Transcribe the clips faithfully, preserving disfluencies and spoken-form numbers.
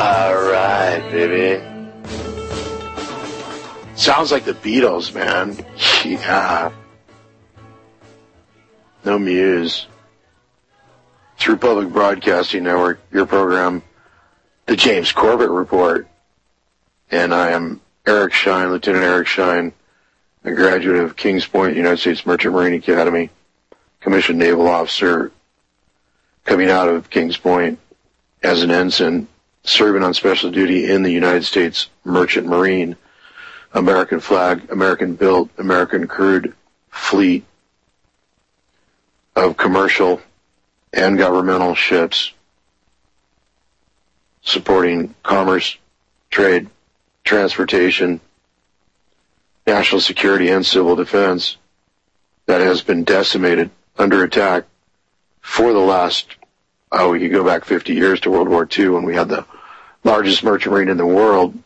Alright, baby. Sounds like the Beatles, man. Yeah. No Muse. Through Public Broadcasting Network, your program, The James Corbett Report. And I am Eric Shine, Lieutenant Eric Shine, a graduate of Kings Point, United States Merchant Marine Academy, commissioned naval officer, coming out of Kings Point as an ensign, serving on special duty in the United States Merchant Marine, American flag, American built, American crewed fleet of commercial and governmental ships supporting commerce, trade, transportation, national security, and civil defense that has been decimated under attack for the last, oh, we could go back fifty years to World War Two when we had the largest merchant marine in the world,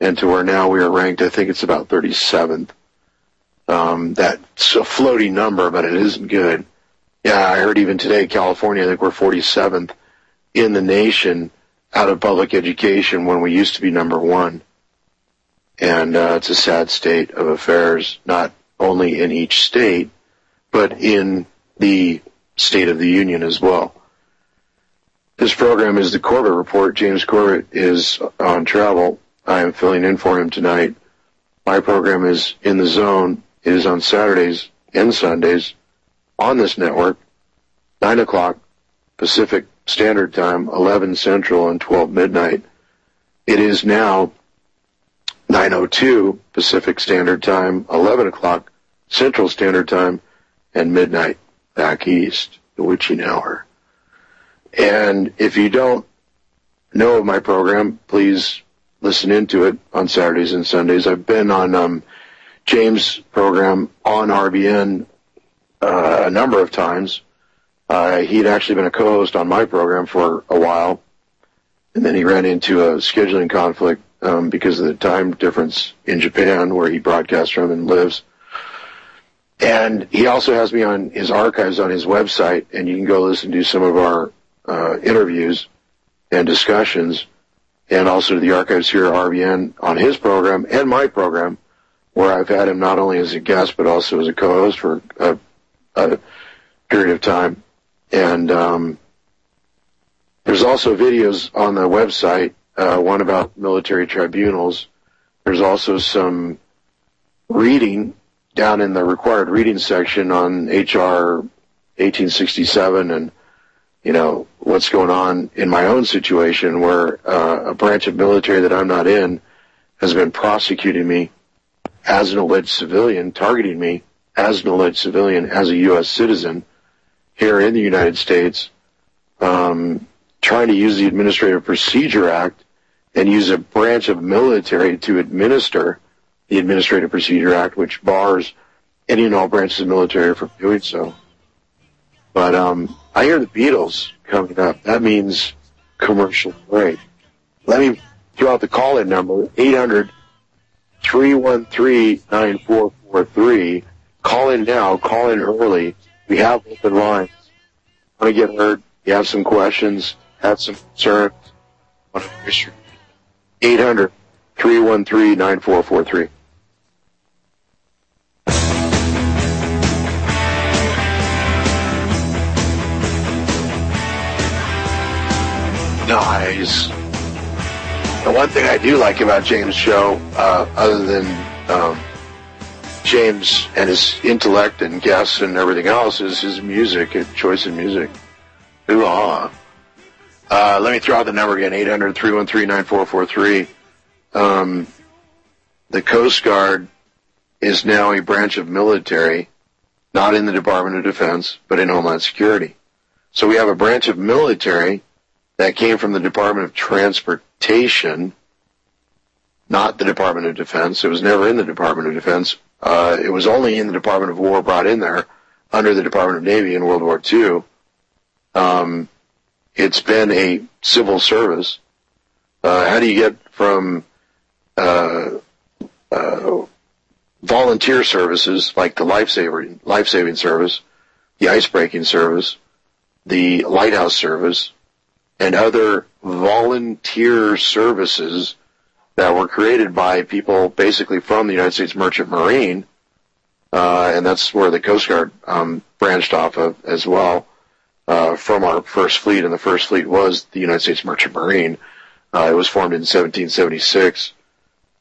and to where now we are ranked, I think it's about thirty-seventh. Um, that's a floating number, but it isn't good. Yeah, I heard even today, California, I think we're forty-seventh in the nation out of public education when we used to be number one. And uh, it's a sad state of affairs, not only in each state, but in the State of the Union as well. This program is the Corbett Report. James Corbett is on travel. I am filling in for him tonight. My program is In the Zone. It is on Saturdays and Sundays on this network, nine o'clock Pacific Standard Time, eleven Central, and twelve midnight. It is now nine oh two Pacific Standard Time, eleven o'clock Central Standard Time, and midnight back east, the witching hour. And if you don't know of my program, please listen into it on Saturdays and Sundays. I've been on um, James' program on R B N uh, a number of times. Uh, he'd actually been a co-host on my program for a while, and then he ran into a scheduling conflict Um, because of the time difference in Japan, where he broadcasts from and lives. And he also has me on his archives on his website, and you can go listen to some of our uh, interviews and discussions, and also to the archives here at R B N on his program and my program, where I've had him not only as a guest but also as a co-host for a, a period of time. And um, there's also videos on the website, Uh, one about military tribunals. There's also some reading down in the required reading section on H R eighteen sixty-seven and, you know, what's going on in my own situation where uh, a branch of military that I'm not in has been prosecuting me as an alleged civilian, targeting me as an alleged civilian, as a U S citizen here in the United States, um, trying to use the Administrative Procedure Act and use a branch of military to administer the Administrative Procedure Act, which bars any and all branches of military from doing so. But um, I hear the Beatles coming up. That means commercial break. Let me throw out the call-in number, eight hundred, three one three, nine four four three. Call in now. Call in early. We have open lines. Want to get heard? You have some questions? Had some concerns? eight hundred, three one three, nine four four three. Nice. The one thing I do like about James' show, uh, other than um, James and his intellect and guests and everything else, is his music, his choice in music. Ooh-ah. Uh, let me throw out the number again, eight hundred, three one three, nine four four three. Um, the Coast Guard is now a branch of military, not in the Department of Defense, but in Homeland Security. So we have a branch of military that came from the Department of Transportation, not the Department of Defense. It was never in the Department of Defense. Uh, it was only in the Department of War, brought in there under the Department of Navy in World War Two. Um... It's been a civil service. Uh, how do you get from uh, uh, volunteer services like the life-saving, life-saving service, the ice-breaking service, the lighthouse service, and other volunteer services that were created by people basically from the United States Merchant Marine, uh, and that's where the Coast Guard um, branched off of as well, uh, from our First Fleet, and the First Fleet was the United States Merchant Marine. Uh, it was formed in seventeen seventy-six,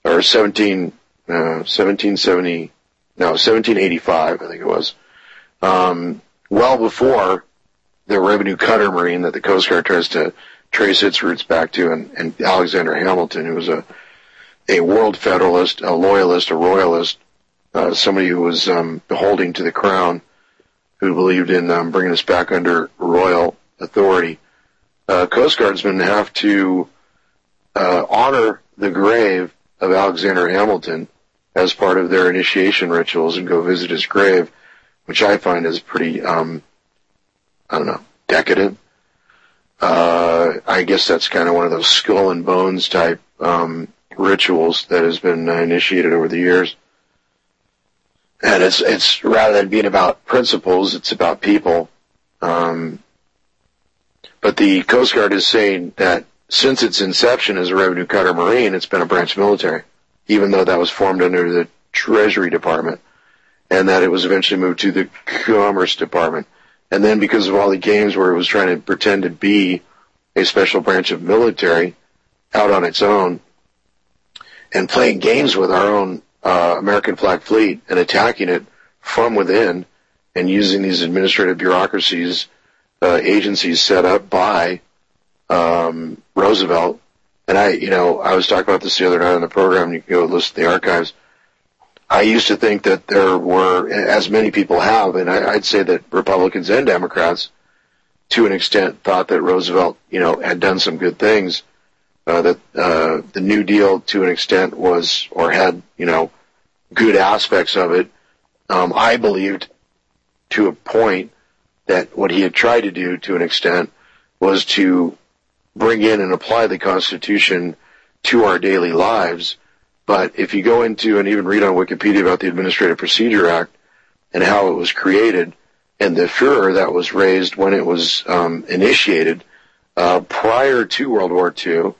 or seventeen, uh, seventeen seventy, no, seventeen eighty-five, I think it was, um, well before the revenue cutter marine that the Coast Guard tries to trace its roots back to, and, and Alexander Hamilton, who was a a world federalist, a loyalist, a royalist, uh, somebody who was um, beholding to the crown, who believed in um, bringing us back under royal authority. Uh, Coast Guardsmen have to uh, honor the grave of Alexander Hamilton as part of their initiation rituals and go visit his grave, which I find is pretty, um, I don't know, decadent. Uh, I guess that's kind of one of those skull and bones type, um, rituals that has been initiated over the years. And it's, it's rather than being about principles, it's about people. Um, but the Coast Guard is saying that since its inception as a revenue cutter marine, it's been a branch military, even though that was formed under the Treasury Department, and that it was eventually moved to the Commerce Department. And then because of all the games where it was trying to pretend to be a special branch of military out on its own and playing games with our own uh, American flag fleet and attacking it from within and using these administrative bureaucracies, uh, agencies set up by um, Roosevelt. And I, you know, I was talking about this the other night on the program. You can go listen to the archives. I used to think that there were, as many people have, and I, I'd say that Republicans and Democrats, to an extent, thought that Roosevelt, you know, had done some good things, uh, that uh, the New Deal, to an extent, was, or had, you know, good aspects of it. Um, I believed, to a point, that what he had tried to do, to an extent, was to bring in and apply the Constitution to our daily lives. But if you go into and even read on Wikipedia about the Administrative Procedure Act and how it was created and the furor that was raised when it was um, initiated uh, prior to World War Two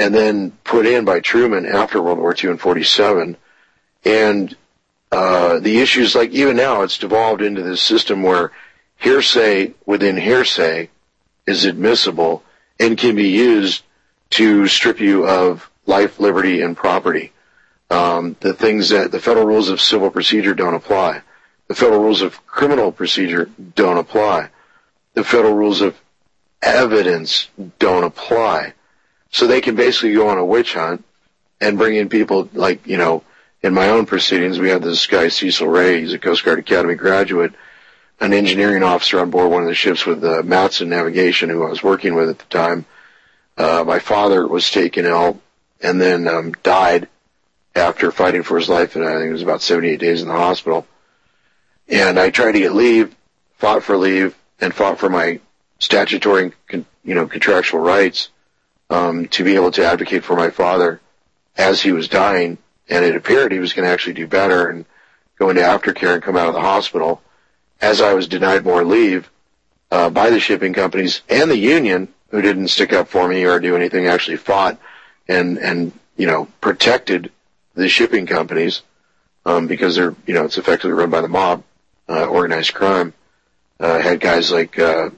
and then put in by Truman after World War Two in forty-seven, and uh, the issues, like even now, it's devolved into this system where hearsay within hearsay is admissible and can be used to strip you of life, liberty, and property. Um, the things that the federal rules of civil procedure don't apply. The federal rules of criminal procedure don't apply. The federal rules of evidence don't apply. So they can basically go on a witch hunt and bring in people like, you know, in my own proceedings, we have this guy, Cecil Ray. He's a Coast Guard Academy graduate, an engineering officer on board one of the ships with the Matson Navigation, who I was working with at the time. Uh, my father was taken ill and then um, died after fighting for his life, and I think it was about seventy-eight days in the hospital. And I tried to get leave, fought for leave, and fought for my statutory, and you know, contractual rights um, to be able to advocate for my father as he was dying. And it appeared he was going to actually do better and go into aftercare and come out of the hospital. As I was denied more leave uh, by the shipping companies and the union, who didn't stick up for me or do anything, actually fought and, and, you know, protected the shipping companies, um, because they're, you know, it's effectively run by the mob, uh, organized crime. Uh, had guys like, uh,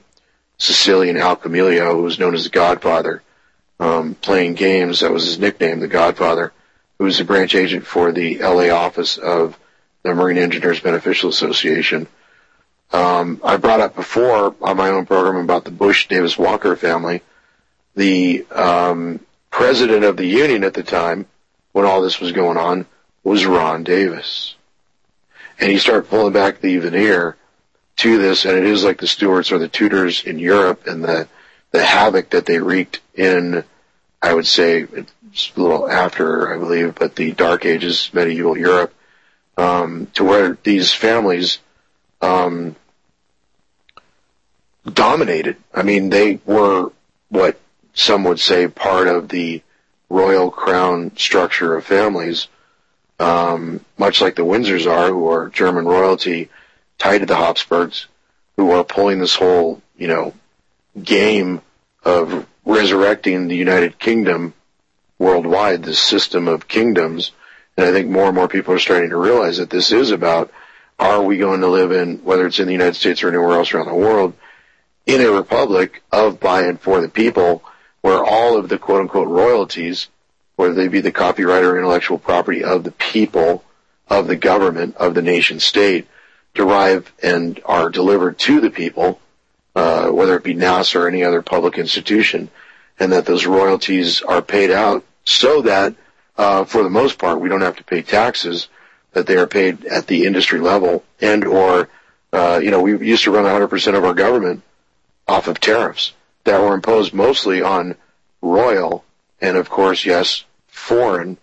Sicilian Al Camillo, who was known as the Godfather, um, playing games. That was his nickname, the Godfather, who was a branch agent for the L A office of the Marine Engineers Beneficial Association. Um, I brought up before on my own program about the Bush Davis Walker family. The, um, president of the union at the time, when all this was going on, was Ron Davis. And he started pulling back the veneer to this, and it is like the Stuarts or the Tudors in Europe and the, the havoc that they wreaked in, I would say, it's a little after, I believe, but the Dark Ages, medieval Europe, um, to where these families um, dominated. I mean, they were what some would say part of the royal crown structure of families, um, much like the Windsors are, who are German royalty tied to the Habsburgs, who are pulling this whole, you know, game of resurrecting the United Kingdom worldwide, this system of kingdoms. And I think more and more people are starting to realize that this is about, are we going to live in, whether it's in the United States or anywhere else around the world, in a republic of, by, and for the people, where all of the quote-unquote royalties, whether they be the copyright or intellectual property of the people, of the government, of the nation state, derive and are delivered to the people, uh, whether it be NASA or any other public institution, and that those royalties are paid out so that, uh, for the most part, we don't have to pay taxes, that they are paid at the industry level, and or, uh, you know, we used to run one hundred percent of our government off of tariffs that were imposed mostly on royal and, of course, yes, foreign,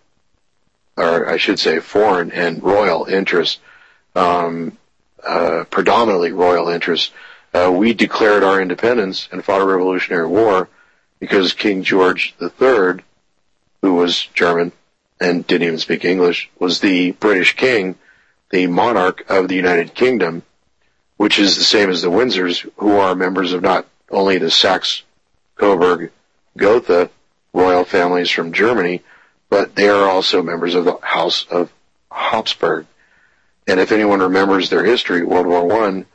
or I should say foreign and royal interests, um, uh, predominantly royal interests. Uh, we declared our independence and fought a revolutionary war because King George the Third, who was German and didn't even speak English, was the British king, the monarch of the United Kingdom, which is the same as the Windsors, who are members of not only the Saxe-Coburg-Gotha royal families from Germany, but they are also members of the House of Habsburg. And if anyone remembers their history, World War One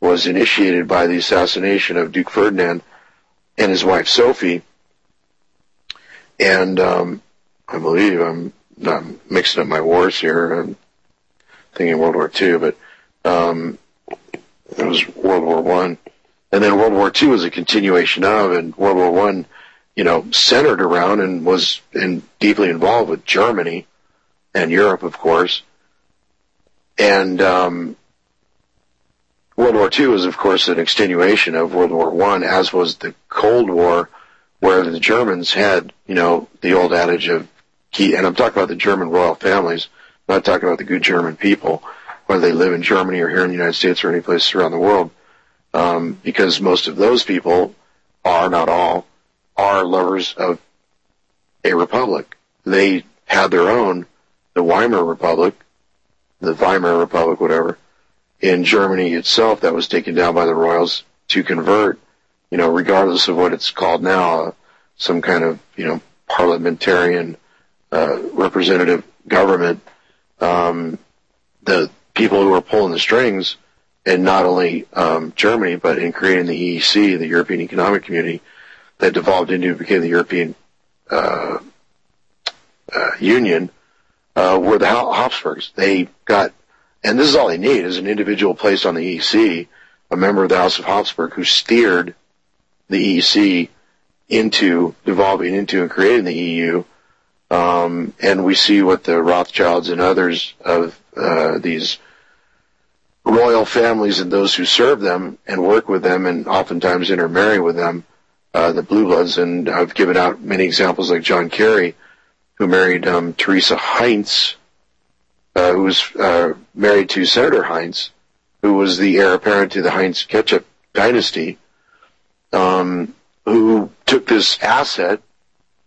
was initiated by the assassination of Duke Ferdinand and his wife Sophie. And um, I believe I'm not mixing up my wars here. I'm thinking World War Two, but um, it was World War One. And then World War Two was a continuation of, and World War One, you know, centered around and was in, deeply involved with Germany and Europe, of course. And um, World War Two was, of course, an extenuation of World War One, as was the Cold War, where the Germans had, you know, the old adage of, key, and I'm talking about the German royal families, I'm not talking about the good German people, whether they live in Germany or here in the United States or any place around the world, um, because most of those people are, not all, are lovers of a republic. They had their own, the Weimar Republic, the Weimar Republic, whatever, in Germany itself that was taken down by the royals to convert, you know, regardless of what it's called now, uh, some kind of, you know, parliamentarian uh, representative government, um, the people who were pulling the strings, and not only um, Germany, but in creating the E E C, the European Economic Community, that devolved into became the European uh, uh, Union, uh, were the Habsburgs. They got, and this is all they need, is an individual placed on the E E C, a member of the House of Habsburg, who steered the E E C into, devolving into and creating the E U. Um, and we see what the Rothschilds and others of uh, these royal families and those who serve them and work with them and oftentimes intermarry with them, Uh, the Blue Bloods, and I've given out many examples like John Kerry, who married um, Teresa Heinz, uh, who was uh, married to Senator Heinz, who was the heir apparent to the Heinz ketchup dynasty, um, who took this asset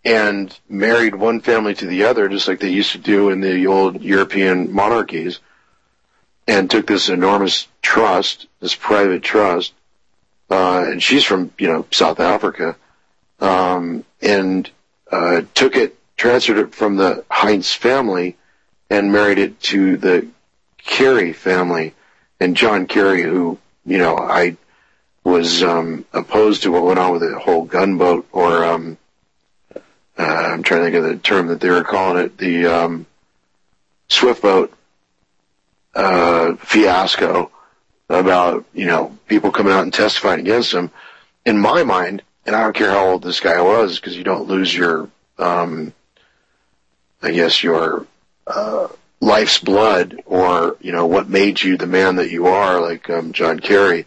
and married one family to the other, just like they used to do in the old European monarchies, and took this enormous trust, this private trust, Uh, and she's from, you know, South Africa, um, and uh, took it, transferred it from the Heinz family and married it to the Kerry family. And John Kerry, who, you know, I was um, opposed to what went on with the whole gunboat, or um, uh, I'm trying to think of the term that they were calling it, the um, swiftboat uh, fiasco, about, you know, people coming out and testifying against him. In my mind, and I don't care how old this guy was, because you don't lose your, um, I guess, your uh, life's blood, or, you know, what made you the man that you are, like um, John Kerry,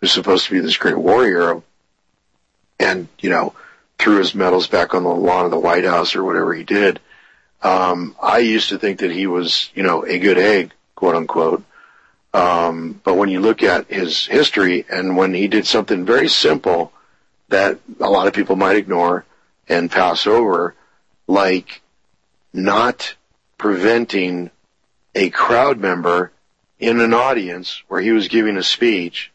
who's supposed to be this great war hero, and, you know, threw his medals back on the lawn of the White House or whatever he did. Um, I used to think that he was, you know, a good egg, quote-unquote, Um, but when you look at his history, and when he did something very simple that a lot of people might ignore and pass over, like not preventing a crowd member in an audience where he was giving a speech,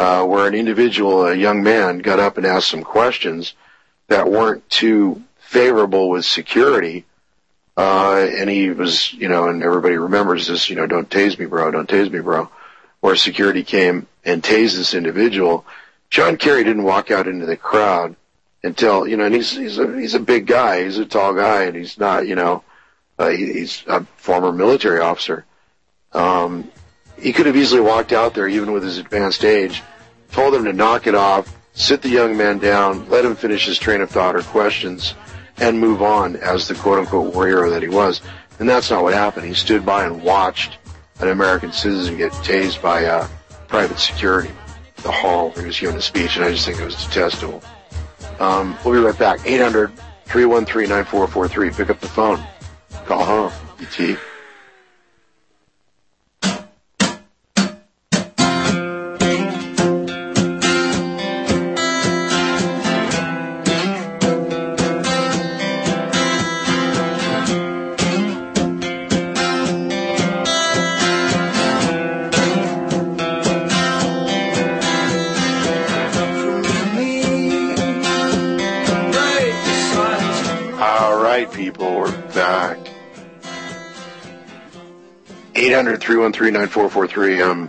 uh, where an individual, a young man, got up and asked some questions that weren't too favorable with security. Uh, and he was, you know, and everybody remembers this, you know, don't tase me, bro, don't tase me, bro, where security came and tased this individual. John Kerry didn't walk out into the crowd until, you know, and he's, he's a, he's a big guy, he's a tall guy, and he's not, you know, uh, he, he's a former military officer. Um, he could have easily walked out there, even with his advanced age, told him to knock it off, sit the young man down, let him finish his train of thought or questions, and move on as the quote-unquote warrior that he was. And that's not what happened. He stood by and watched an American citizen get tased by uh, private security, the hall for his human speech, and I just think it was detestable. Um, we'll be right back. eight hundred, three one three, nine four four three. Pick up the phone. Call home. E T. eight hundred, three one three, nine four four three. Um,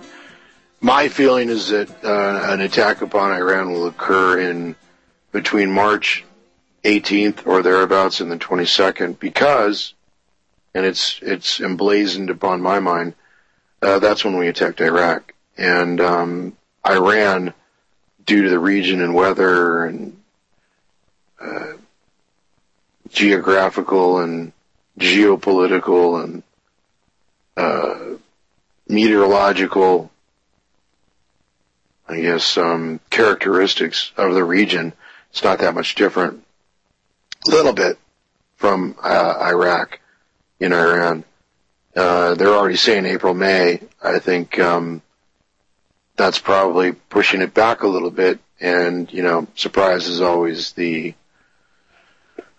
my feeling is that uh, an attack upon Iran will occur in between March eighteenth or thereabouts and the twenty-second because, and it's it's emblazoned upon my mind, uh, that's when we attacked Iraq. And um, Iran, due to the region and weather and uh, geographical and geopolitical and Uh, meteorological, I guess, um, characteristics of the region. It's not that much different, a little bit, from uh, Iraq in Iran. Uh, they're already saying April, May. I think um, that's probably pushing it back a little bit. And, you know, surprise is always the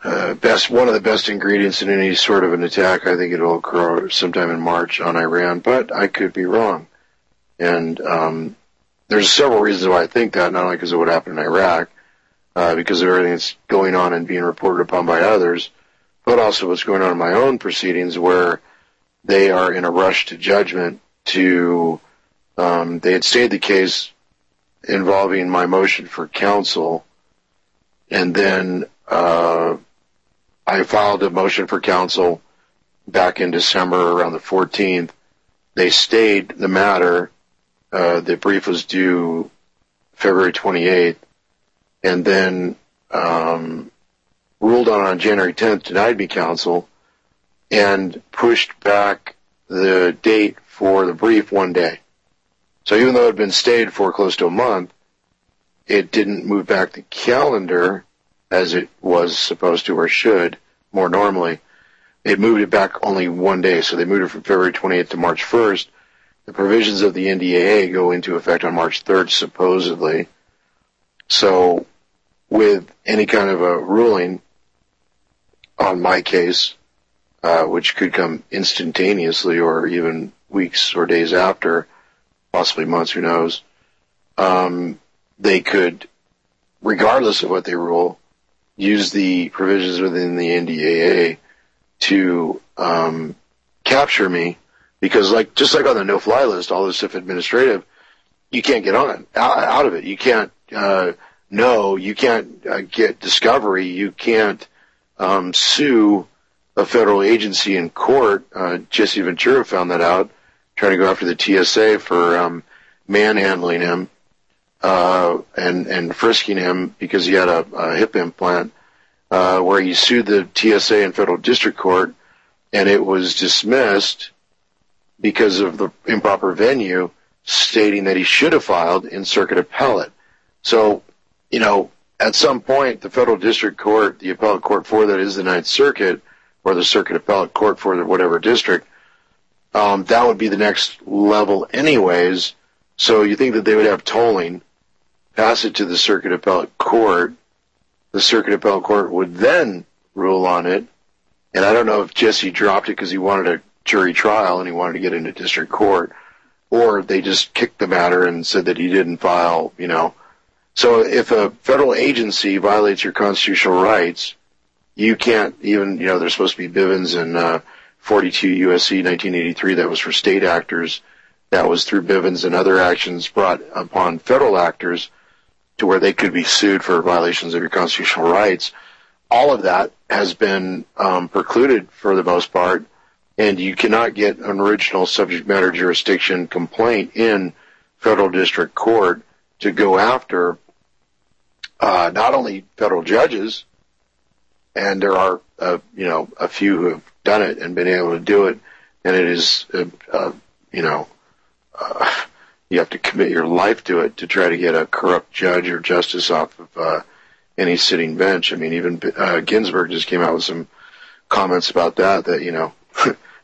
Uh, best, one of the best ingredients in any sort of an attack. I think it'll occur sometime in March on Iran, but I could be wrong. And um, there's several reasons why I think that, not only because of what happened in Iraq, uh, because of everything that's going on and being reported upon by others, but also what's going on in my own proceedings where they are in a rush to judgment to, um, they had stayed the case involving my motion for counsel, and then uh I filed a motion for counsel back in December around the fourteenth. They stayed the matter. Uh, the brief was due February twenty-eighth, and then um, ruled on on January tenth, denied me counsel, and pushed back the date for the brief one day. So even though it had been stayed for close to a month, it didn't move back the calendar as it was supposed to or should, more normally. It moved it back only one day, so they moved it from February twenty-eighth to March first. The provisions of the N D A A go into effect on March third, supposedly. So with any kind of a ruling on my case, uh, which could come instantaneously or even weeks or days after, possibly months, who knows, um, they could, regardless of what they rule, use the provisions within the N D A A to um, capture me, because like just like on the no-fly list, all this stuff administrative, you can't get on out of it. You can't uh, know. You can't uh, get discovery. You can't um, sue a federal agency in court. Uh, Jesse Ventura found that out, trying to go after the T S A for um, manhandling him. Uh, and, and frisking him because he had a, a hip implant, uh, where he sued the T S A in federal district court, and it was dismissed because of the improper venue, stating that he should have filed in circuit appellate. So, you know, at some point, the federal district court, the appellate court for that is the Ninth Circuit, or the circuit appellate court for the whatever district, um, that would be the next level anyways. So you think that they would have tolling, pass it to the circuit appellate court. The circuit appellate court would then rule on it. And I don't know if Jesse dropped it because he wanted a jury trial and he wanted to get into district court, or they just kicked the matter and said that he didn't file, you know, So if a federal agency violates your constitutional rights, you can't even, you know, there's supposed to be Bivens and uh, forty-two U S C nineteen eighty-three. That was for state actors. That was through Bivens and other actions brought upon federal actors to where they could be sued for violations of your constitutional rights. All of that has been um, precluded for the most part, and you cannot get an original subject matter jurisdiction complaint in federal district court to go after uh, not only federal judges, and there are uh, you know a few who have done it and been able to do it, and it is uh, uh, you know uh, you have to commit your life to it to try to get a corrupt judge or justice off of uh, any sitting bench. I mean, even uh, Ginsburg just came out with some comments about that, that, you know,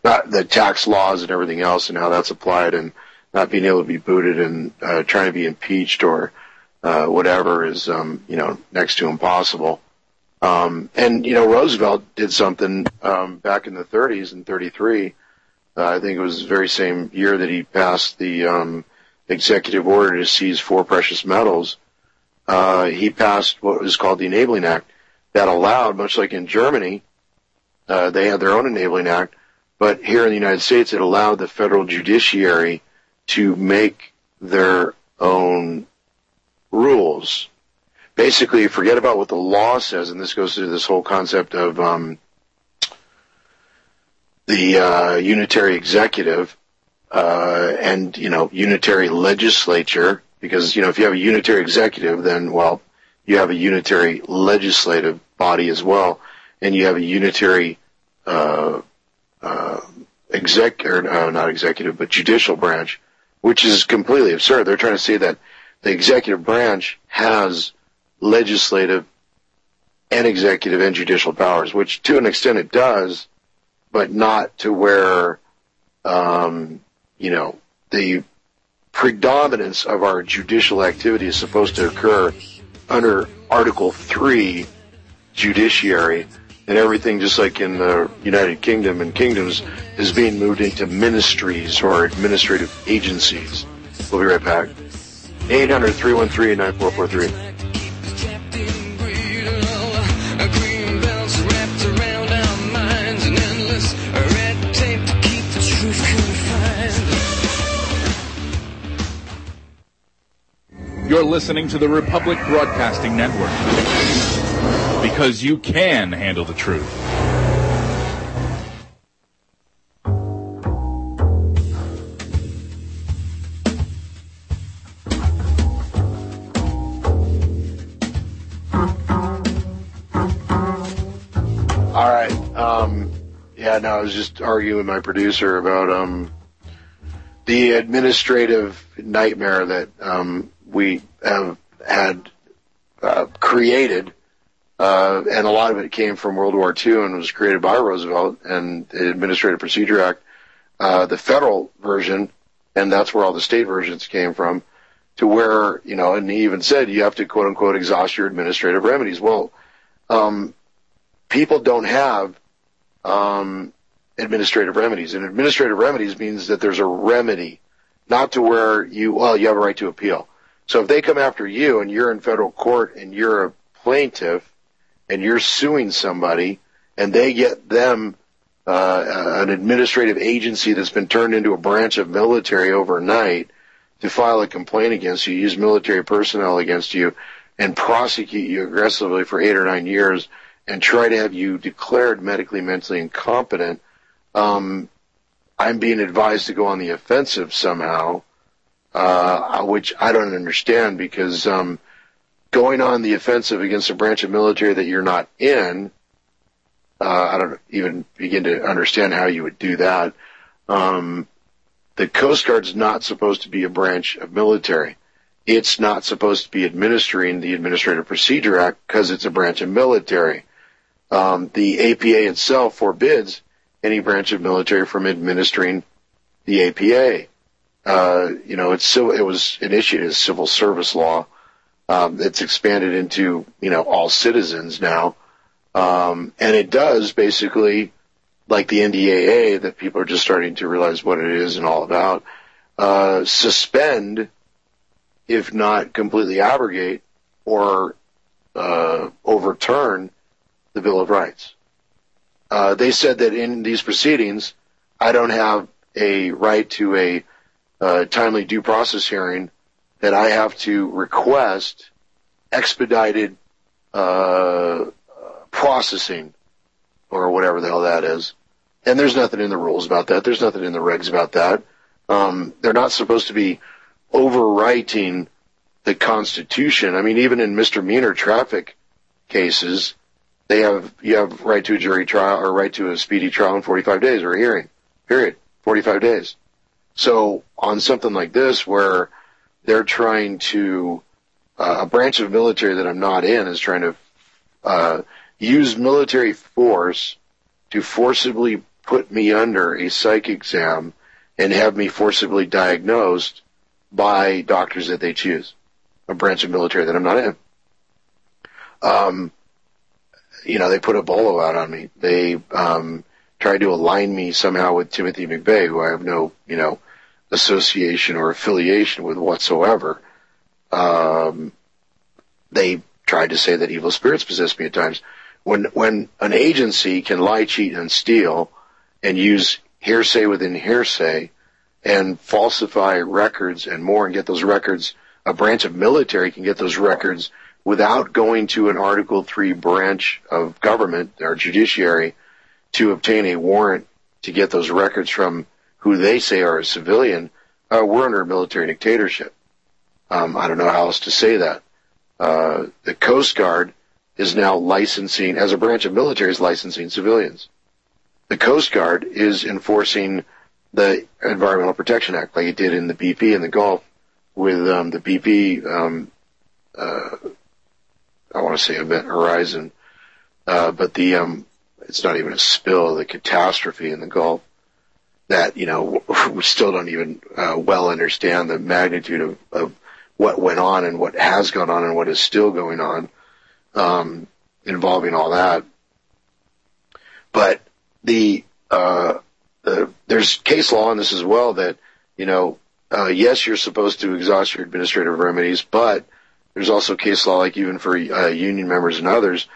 not the tax laws and everything else and how that's applied, and not being able to be booted and uh, trying to be impeached or uh, whatever is, um, you know, next to impossible. Um, and, you know, Roosevelt did something um, back in the thirties in thirty-three. Uh, I think it was the very same year that he passed the um, executive order to seize four precious metals. Uh, he passed what was called the Enabling Act that allowed, much like in Germany, uh, they had their own Enabling Act, but here in the United States it allowed the federal judiciary to make their own rules. Basically, forget about what the law says, and this goes to this whole concept of um, the uh, unitary executive uh, and, you know, unitary legislature, because, you know, if you have a unitary executive, then, well, you have a unitary legislative body as well, and you have a unitary uh, uh, exec or uh, not executive, but judicial branch, which is completely absurd. They're trying to say that the executive branch has legislative and executive and judicial powers, which to an extent it does, but not to where, um, you know, the predominance of our judicial activity is supposed to occur under Article three judiciary, and everything, just like in the United Kingdom and kingdoms, is being moved into ministries or administrative agencies. We'll be right back. eight hundred, three one three, nine four four three. You're listening to the Republic Broadcasting Network, because you can handle the truth. All right. Um, yeah, no, I was just arguing with my producer about um, the administrative nightmare that... Um, we have had uh, created, uh, and a lot of it came from World War Two and was created by Roosevelt and the Administrative Procedure Act, uh, the federal version, and that's where all the state versions came from, to where, you know, and he even said you have to, quote unquote, exhaust your administrative remedies. Well, um, people don't have um, administrative remedies, and administrative remedies means that there's a remedy, not to where you, well, you have a right to appeal. So if they come after you and you're in federal court and you're a plaintiff and you're suing somebody and they get them uh, an administrative agency that's been turned into a branch of military overnight to file a complaint against you, use military personnel against you, and prosecute you aggressively for eight or nine years and try to have you declared medically, mentally incompetent, um, I'm being advised to go on the offensive somehow. Uh, which I don't understand, because um, going on the offensive against a branch of military that you're not in, uh, I don't even begin to understand how you would do that. Um, the Coast Guard's not supposed to be a branch of military. It's not supposed to be administering the Administrative Procedure Act because it's a branch of military. Um, the A P A itself forbids any branch of military from administering the A P A. Uh, you know, it's so it was initiated as civil service law. Um, it's expanded into, you know, all citizens now, um, and it does basically, like the N D A A that people are just starting to realize what it is and all about. Uh, suspend, if not completely abrogate, or uh, overturn the Bill of Rights. Uh, they said that in these proceedings, I don't have a right to a uh, timely due process hearing, that I have to request expedited uh, processing or whatever the hell that is. And there's nothing in the rules about that. There's nothing in the regs about that. Um, they're not supposed to be overwriting the Constitution. I mean, even in misdemeanor traffic cases, they have you have right to a jury trial or right to a speedy trial in forty-five days or a hearing. Period. forty-five days. So on something like this, where they're trying to uh, a branch of military that I'm not in is trying to uh, use military force to forcibly put me under a psych exam and have me forcibly diagnosed by doctors that they choose, a branch of military that I'm not in. Um, you know, they put a bolo out on me. They um, tried to align me somehow with Timothy McVeigh, who I have no, you know, association or affiliation with whatsoever. Um, they tried to say that evil spirits possessed me at times. When when an agency can lie, cheat, and steal and use hearsay within hearsay and falsify records and more and get those records, a branch of military can get those records without going to an Article three branch of government or judiciary to obtain a warrant to get those records from who they say are a civilian. Uh, we're under a military dictatorship. Um, I don't know how else to say that. Uh, the Coast Guard is now licensing, as a branch of military, is licensing civilians. The Coast Guard is enforcing the Environmental Protection Act, like it did in the B P in the Gulf with um, the B P, um, uh, I want to say Event Horizon, uh, but the um, it's not even a spill, the catastrophe in the Gulf that, you know, we still don't even uh, well understand the magnitude of, of what went on and what has gone on and what is still going on. Um, involving all that, but the, uh, the there's case law on this as well that, you know, uh, yes, you're supposed to exhaust your administrative remedies, but there's also case law, like even for uh, union members and others,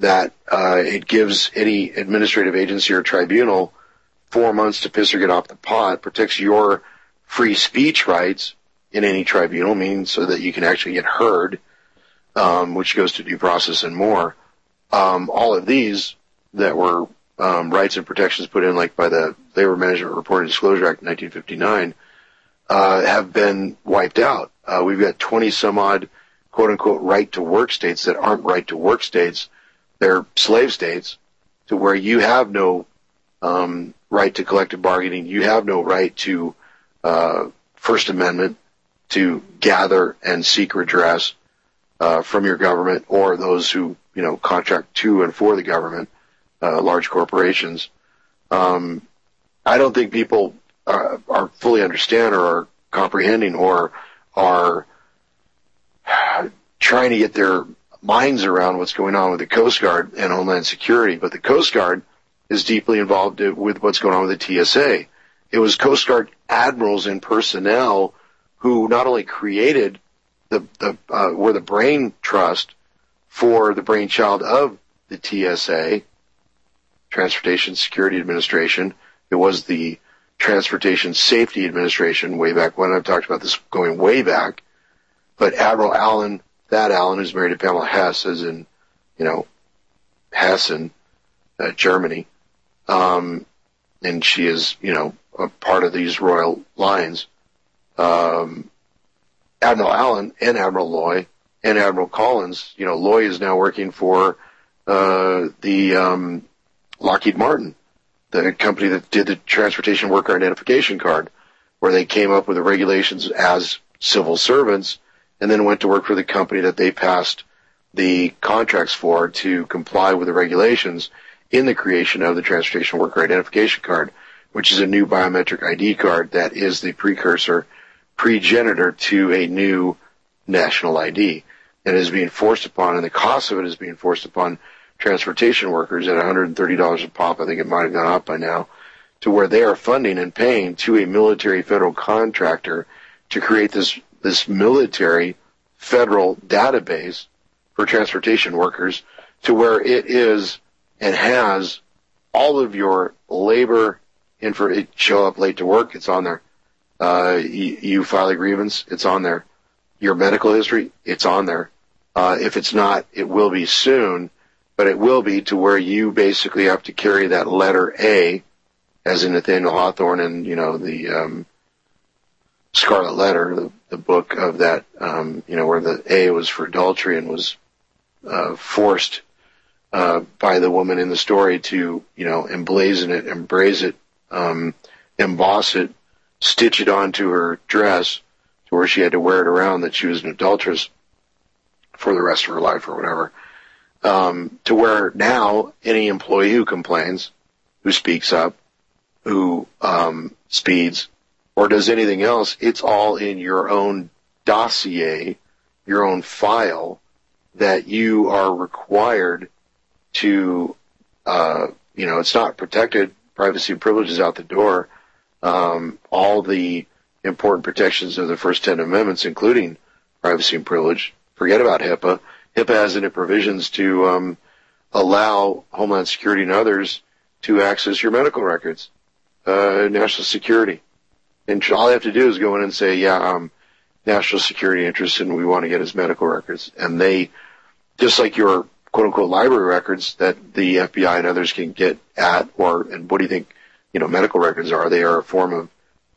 that uh, it gives any administrative agency or tribunal four months to piss or get off the pot, protects your free speech rights in any tribunal, meaning so that you can actually get heard. Um, which goes to due process and more. Um, all of these that were um, rights and protections put in, like by the Labor Management Reporting Disclosure Act in nineteen fifty-nine, uh, have been wiped out. Uh, we've got twenty some odd, quote unquote, right to work states that aren't right to work states. They're slave states, to where you have no um, right to collective bargaining. You have no right to uh, First Amendment to gather and seek redress. Uh, from your government or those who, you know, contract to and for the government, uh, large corporations. Um, I don't think people are, are fully understand or are comprehending or are trying to get their minds around what's going on with the Coast Guard and Homeland Security. But the Coast Guard is deeply involved with what's going on with the T S A. It was Coast Guard admirals and personnel who not only created the, the, uh, were the brain trust for the brainchild of the T S A, Transportation Security Administration. It was the Transportation Safety Administration way back when. I've talked about this going way back. But Admiral Allen, that Allen who's married to Pamela Hess, as in, you know, Hessen, uh, Germany. Um, and she is, you know, a part of these royal lines. Um, Admiral Allen and Admiral Loy and Admiral Collins, you know, Loy is now working for uh, the um, Lockheed Martin, the company that did the Transportation Worker Identification Card, where they came up with the regulations as civil servants and then went to work for the company that they passed the contracts for to comply with the regulations in the creation of the Transportation Worker Identification Card, which is a new biometric I D card that is the precursor progenitor to a new national I D that is being forced upon, and the cost of it is being forced upon transportation workers at one hundred thirty dollars a pop. I think it might have gone up by now, to where they are funding and paying to a military federal contractor to create this this military federal database for transportation workers to where it is and has all of your labor info. It show up late to work, it's on there. Uh, you, you file a grievance, it's on there. Your medical history, it's on there. Uh, if it's not, it will be soon, but it will be to where you basically have to carry that letter A, as in Nathaniel Hawthorne and, you know, the um, Scarlet Letter, the, the book of that, um, you know, where the A was for adultery and was uh, forced uh, by the woman in the story to, you know, emblazon it, embrace it, um, emboss it, stitch it onto her dress to where she had to wear it around that she was an adulteress for the rest of her life or whatever, um, to where now any employee who complains, who speaks up, who um, speeds, or does anything else, it's all in your own dossier, your own file, that you are required to, uh, you know, it's not protected. Privacy and privilege is out the door. Um, all the important protections of the first ten amendments, including privacy and privilege. Forget about HIPAA. HIPAA has in it provisions to um, allow Homeland Security and others to access your medical records, uh, national security. And all they have to do is go in and say, yeah, um, national security interests, and we want to get his medical records. And they, just like your quote-unquote library records that the F B I and others can get at, or, and what do you think, you know, medical records are? They are a form of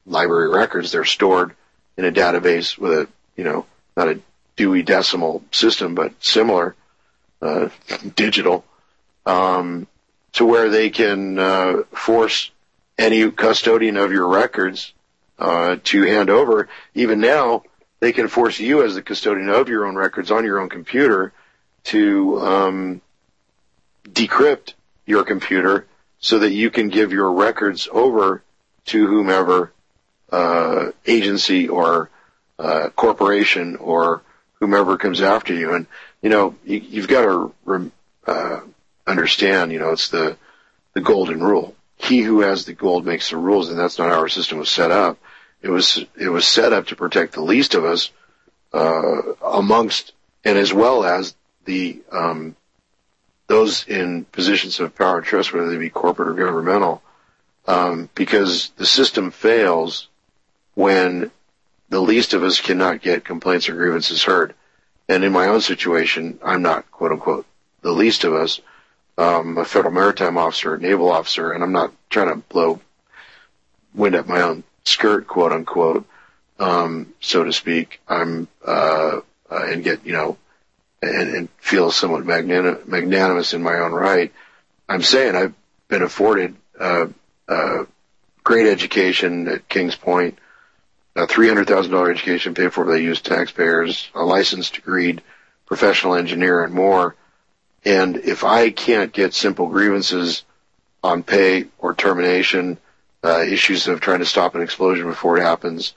library records. They're stored in a database with a, you know, not a Dewey Decimal system, but similar, uh, digital, um, to where they can uh, force any custodian of your records uh, to hand over. Even now, they can force you as the custodian of your own records on your own computer to um, decrypt your computer so that you can give your records over to whomever uh, agency or uh, corporation or whomever comes after you. And, you know, you, you've got to rem- uh, understand, you know, it's the, the golden rule. He who has the gold makes the rules, and that's not how our system was set up. It was, it was set up to protect the least of us, uh, amongst and as well as the, um, those in positions of power and trust, whether they be corporate or governmental, um, because the system fails when the least of us cannot get complaints or grievances heard. And in my own situation, I'm not, quote unquote, the least of us. Um, a federal maritime officer, a naval officer, and I'm not trying to blow wind up my own skirt, quote unquote, um, so to speak. I'm uh, uh, and get you know, and, and feel somewhat magnanim- magnanimous in my own right. I'm saying I've been afforded uh, uh, great education at Kings Point, a three hundred thousand dollars education paid for by the U S taxpayers, a licensed, degreed professional engineer, and more. And if I can't get simple grievances on pay or termination, uh, issues of trying to stop an explosion before it happens,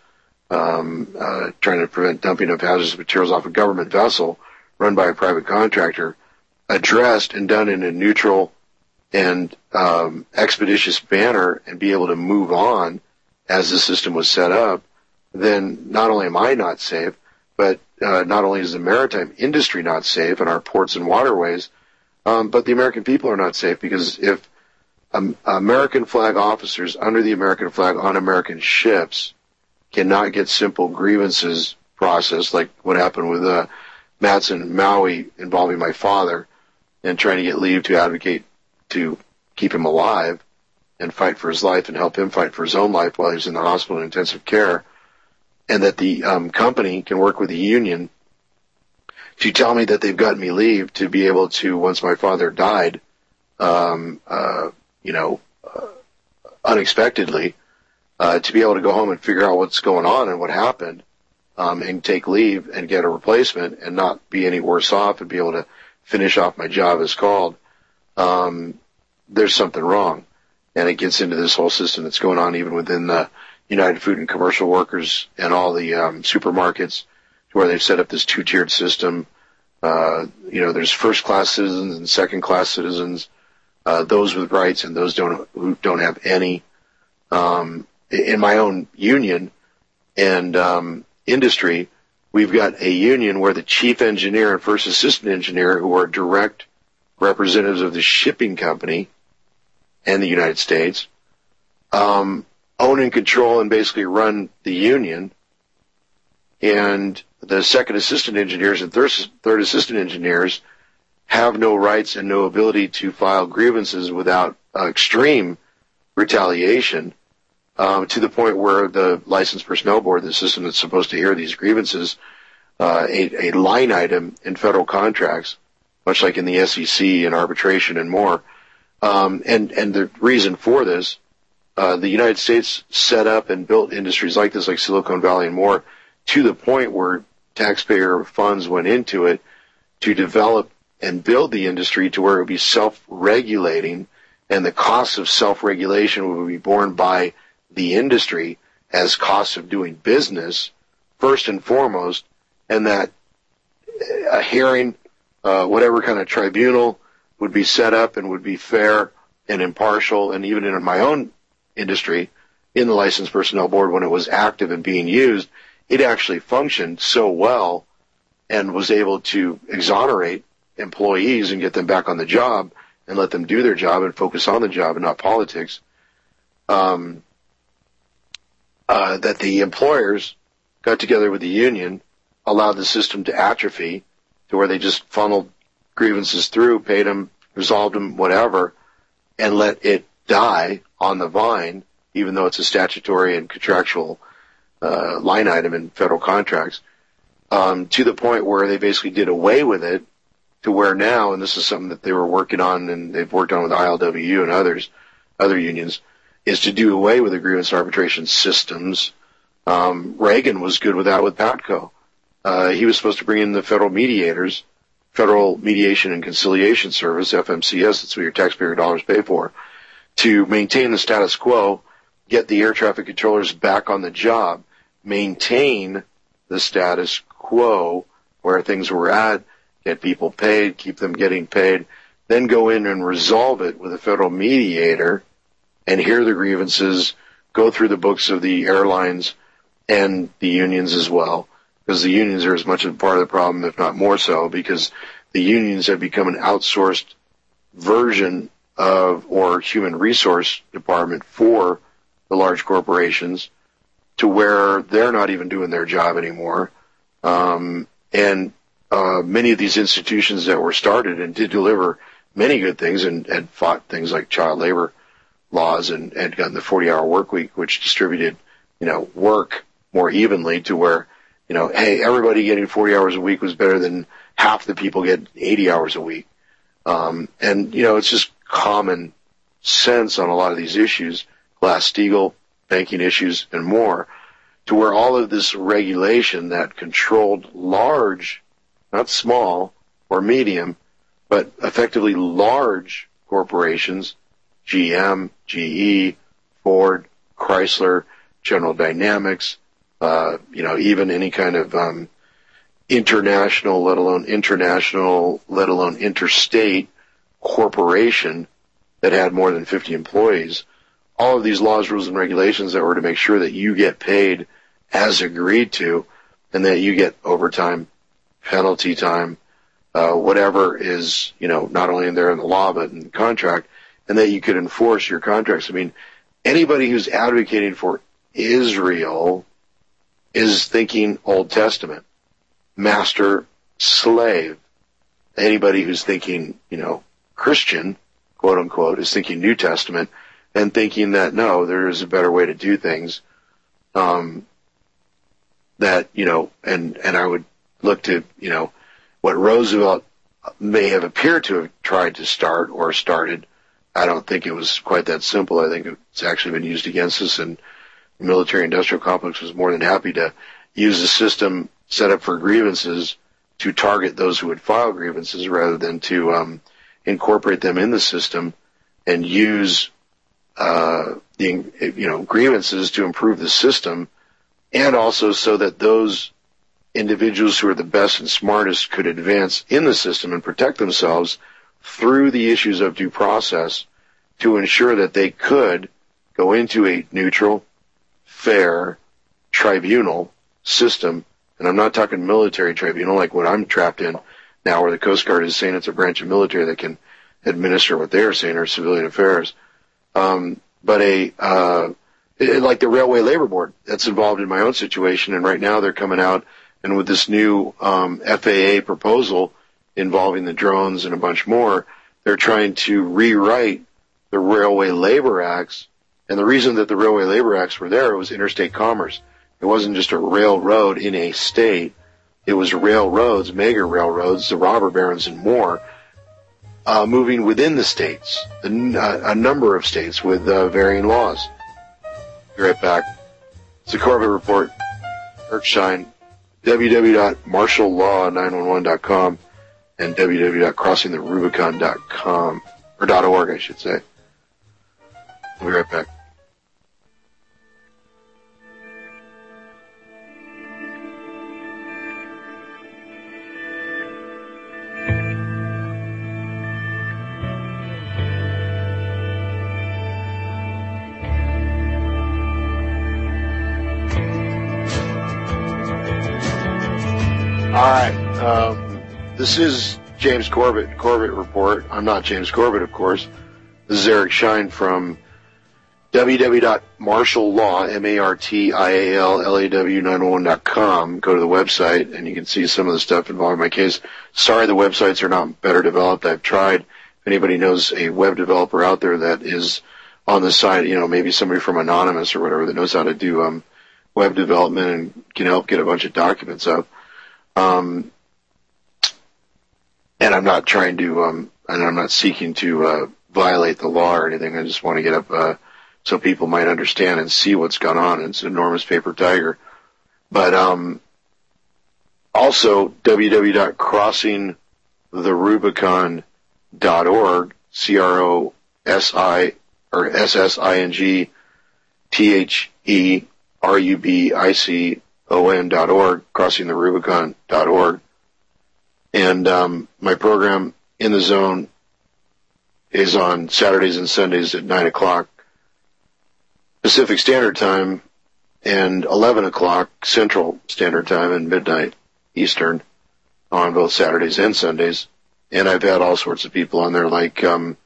um, uh, trying to prevent dumping of hazardous materials off a government vessel run by a private contractor, addressed and done in a neutral and um, expeditious manner and be able to move on as the system was set up, then not only am I not safe, but uh, not only is the maritime industry not safe and our ports and waterways, um, but the American people are not safe, because if um, American flag officers under the American flag on American ships cannot get simple grievances processed, like what happened with uh, Matson, Maui, involving my father and trying to get leave to advocate to keep him alive and fight for his life and help him fight for his own life while he was in the hospital in intensive care, and that the um, company can work with the union to tell me that they've gotten me leave to be able to, once my father died, um, uh, you know, uh, unexpectedly, uh, to be able to go home and figure out what's going on and what happened, um, and take leave and get a replacement and not be any worse off and be able to finish off my job as called. Um, there's something wrong. And it gets into this whole system that's going on even within the United Food and Commercial Workers and all the um, supermarkets, where they've set up this two-tiered system. Uh, you know, there's first-class citizens and second-class citizens, uh, those with rights and those don't who don't have any. Um, in my own union and um, industry, We've got a union where the chief engineer and first assistant engineer, who are direct representatives of the shipping company and the United States, um, own and control and basically run the union. And the second assistant engineers and third, third assistant engineers have no rights and no ability to file grievances without uh, extreme retaliation, um, to the point where the Licensed Personnel Board, the system that's supposed to hear these grievances, uh, a, a line item in federal contracts, much like in the S E C and arbitration and more. Um, and, and the reason for this, uh, the United States set up and built industries like this, like Silicon Valley and more, to the point where taxpayer funds went into it to develop and build the industry to where it would be self-regulating, and the costs of self-regulation would be borne by the industry as costs of doing business, first and foremost, and that a hearing, uh, whatever kind of tribunal, would be set up and would be fair and impartial. And even in my own industry, in the Licensed Personnel Board, when it was active and being used, it actually functioned so well and was able to exonerate employees and get them back on the job and let them do their job and focus on the job and not politics, um, uh, that the employers got together with the union, allowed the system to atrophy to where they just funneled grievances through, paid them, resolved them, whatever, and let it die on the vine, even though it's a statutory and contractual uh, line item in federal contracts, um, to the point where they basically did away with it, to where now, and this is something that they were working on and they've worked on with I L W U and others, other unions, is to do away with the grievance arbitration systems. Um, Reagan was good with that with PATCO. Uh, he was supposed to bring in the federal mediators, Federal Mediation and Conciliation Service, F M C S, that's what your taxpayer dollars pay for, to maintain the status quo, get the air traffic controllers back on the job, maintain the status quo where things were at, get people paid, keep them getting paid, then go in and resolve it with a federal mediator and hear the grievances, go through the books of the airlines and the unions as well, because the unions are as much a part of the problem, if not more so, because the unions have become an outsourced version of, or human resource department for the large corporations, to where they're not even doing their job anymore. Um, and uh, many of these institutions that were started and did deliver many good things and, and fought things like child labor laws and, and gotten the forty-hour work week, which distributed, you know, work more evenly to where, you know, hey, everybody getting forty hours a week was better than half the people getting eighty hours a week. Um, and, you know, it's just common sense on a lot of these issues, Glass-Steagall, banking issues, and more, to where all of this regulation that controlled large, not small or medium, but effectively large corporations, G M, G E, Ford, Chrysler, General Dynamics, Uh, you know, even any kind of um, international, let alone international, let alone interstate corporation that had more than fifty employees, all of these laws, rules, and regulations that were to make sure that you get paid as agreed to and that you get overtime, penalty time, uh, whatever is, you know, not only in there in the law but in the contract, and that you could enforce your contracts. I mean, anybody who's advocating for Israel is thinking Old Testament, master, slave. Anybody who's thinking, you know, Christian, quote unquote, is thinking New Testament and thinking that, no, there is a better way to do things. Um, that, you know, and, and I would look to, you know, what Roosevelt may have appeared to have tried to start or started. I don't think it was quite that simple. I think it's actually been used against us, and the military-industrial complex was more than happy to use a system set up for grievances to target those who would file grievances rather than to um, incorporate them in the system and use uh, the, you know, grievances to improve the system, and also so that those individuals who are the best and smartest could advance in the system and protect themselves through the issues of due process to ensure that they could go into a neutral, fair tribunal system And I'm not talking military tribunal like what I'm trapped in now, where the Coast Guard is saying it's a branch of military that can administer what they're saying are civilian affairs. Um, but a, uh, it, like the Railway Labor Board, that's involved in my own situation. And right now they're coming out and with this new, um, F A A proposal involving the drones and a bunch more, they're trying to rewrite the Railway Labor Acts. And the reason that the Railway Labor Acts were there, it was interstate commerce. It wasn't just a railroad in a state. It was railroads, mega railroads, the robber barons and more, uh, moving within the states, a, n- a number of states with uh, varying laws. Be right back. It's the Corbett Report. Eric Shine, w w w dot martial law nine one one dot com and w w w dot crossing the rubicon dot com, or .org, I should say. We'll be right back. All right, um, this is James Corbett, Corbett Report. I'm not James Corbett, of course. This is Eric Shine from w w w dot martial law, M A R T I A L L A W nine one one dot com. Go to the website, and you can see some of the stuff involving my case. Sorry the websites are not better developed. I've tried. If anybody knows a web developer out there that is on the site, you know, maybe somebody from Anonymous or whatever that knows how to do um, web development and can help get a bunch of documents up. Um, and I'm not trying to, um, and I'm not seeking to, uh, violate the law or anything. I just want to get up, uh, so people might understand and see what's gone on. It's an enormous paper tiger. But, um, also w w w dot crossing the rubicon dot org, C R O S I, or S S I N G T H E R U B I C O N dot org, crossing the rubicon dot org. And um, my program, In the Zone, is on Saturdays and Sundays at nine o'clock Pacific Standard Time and eleven o'clock Central Standard Time and midnight Eastern on both Saturdays and Sundays. And I've had all sorts of people on there like um,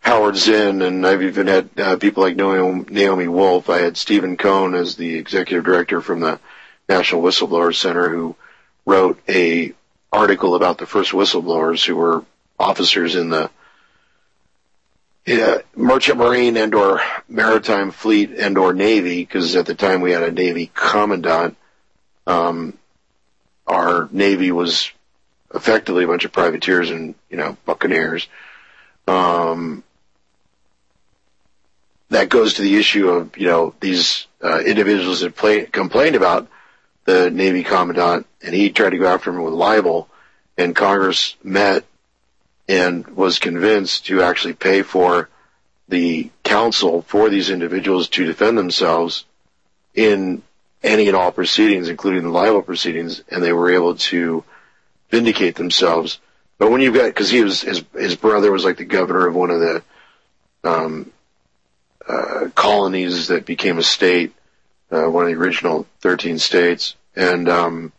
Howard Zinn, and I've even had uh, people like Naomi Wolf. I had Stephen Cohn as the executive director from the National Whistleblower Center, who wrote a article about the first whistleblowers who were officers in the uh, Merchant Marine and or Maritime Fleet and or Navy, because at the time we had a Navy commandant. Um, our Navy was effectively a bunch of privateers and, you know, buccaneers. Um, that goes to the issue of, you know, these uh, individuals that play, complained about the Navy commandant, and he tried to go after him with libel, and Congress met and was convinced to actually pay for the counsel for these individuals to defend themselves in any and all proceedings, including the libel proceedings, and they were able to vindicate themselves. But when you've got, because he was, his, his brother was like the governor of one of the um, uh, colonies that became a state, uh, one of the original thirteen states, and um,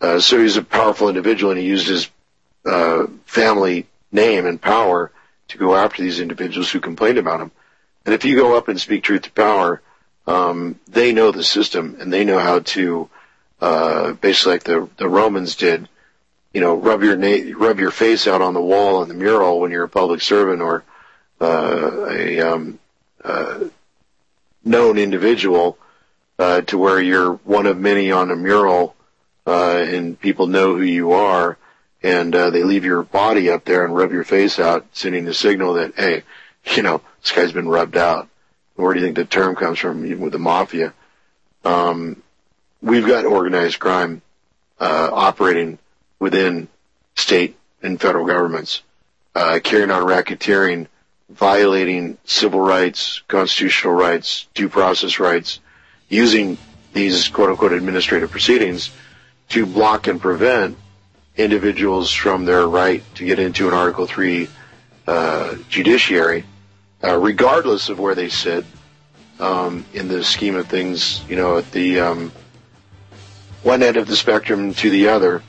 uh, so he was a powerful individual, and he used his uh, family name and power to go after these individuals who complained about him. And if you go up and speak truth to power, um, they know the system, and they know how to, uh, basically like the, the Romans did, you know, rub your na- rub your face out on the wall on the mural when you're a public servant or uh, a um, uh, known individual, uh, to where you're one of many on a mural, uh, and people know who you are, and uh, they leave your body up there and rub your face out, sending the signal that, hey, you know, this guy's been rubbed out. Where do you think the term comes from, even with the mafia? Um, we've got organized crime uh, operating within state and federal governments, uh, carrying on racketeering, violating civil rights, constitutional rights, due process rights, using these quote-unquote administrative proceedings to block and prevent individuals from their right to get into an Article three uh, judiciary, uh, regardless of where they sit um, in the scheme of things, you know, at the um, one end of the spectrum to the other.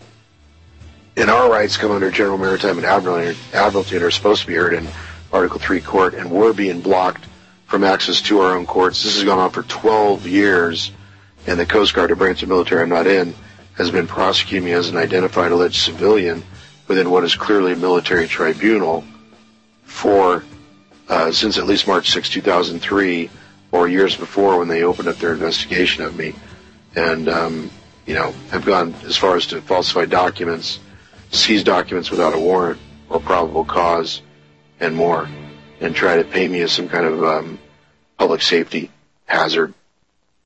And our rights come under General Maritime and Admiralty and are supposed to be heard in Article three court, and we're being blocked from access to our own courts. This has gone on for twelve years, and the Coast Guard, a branch of military I'm not in, has been prosecuting me as an identified alleged civilian within what is clearly a military tribunal for uh, since at least March sixth, two thousand three, or years before when they opened up their investigation of me. And, um, you know, have gone as far as to falsify documents, seize documents without a warrant or probable cause, and more, and try to paint me as some kind of um, public safety hazard.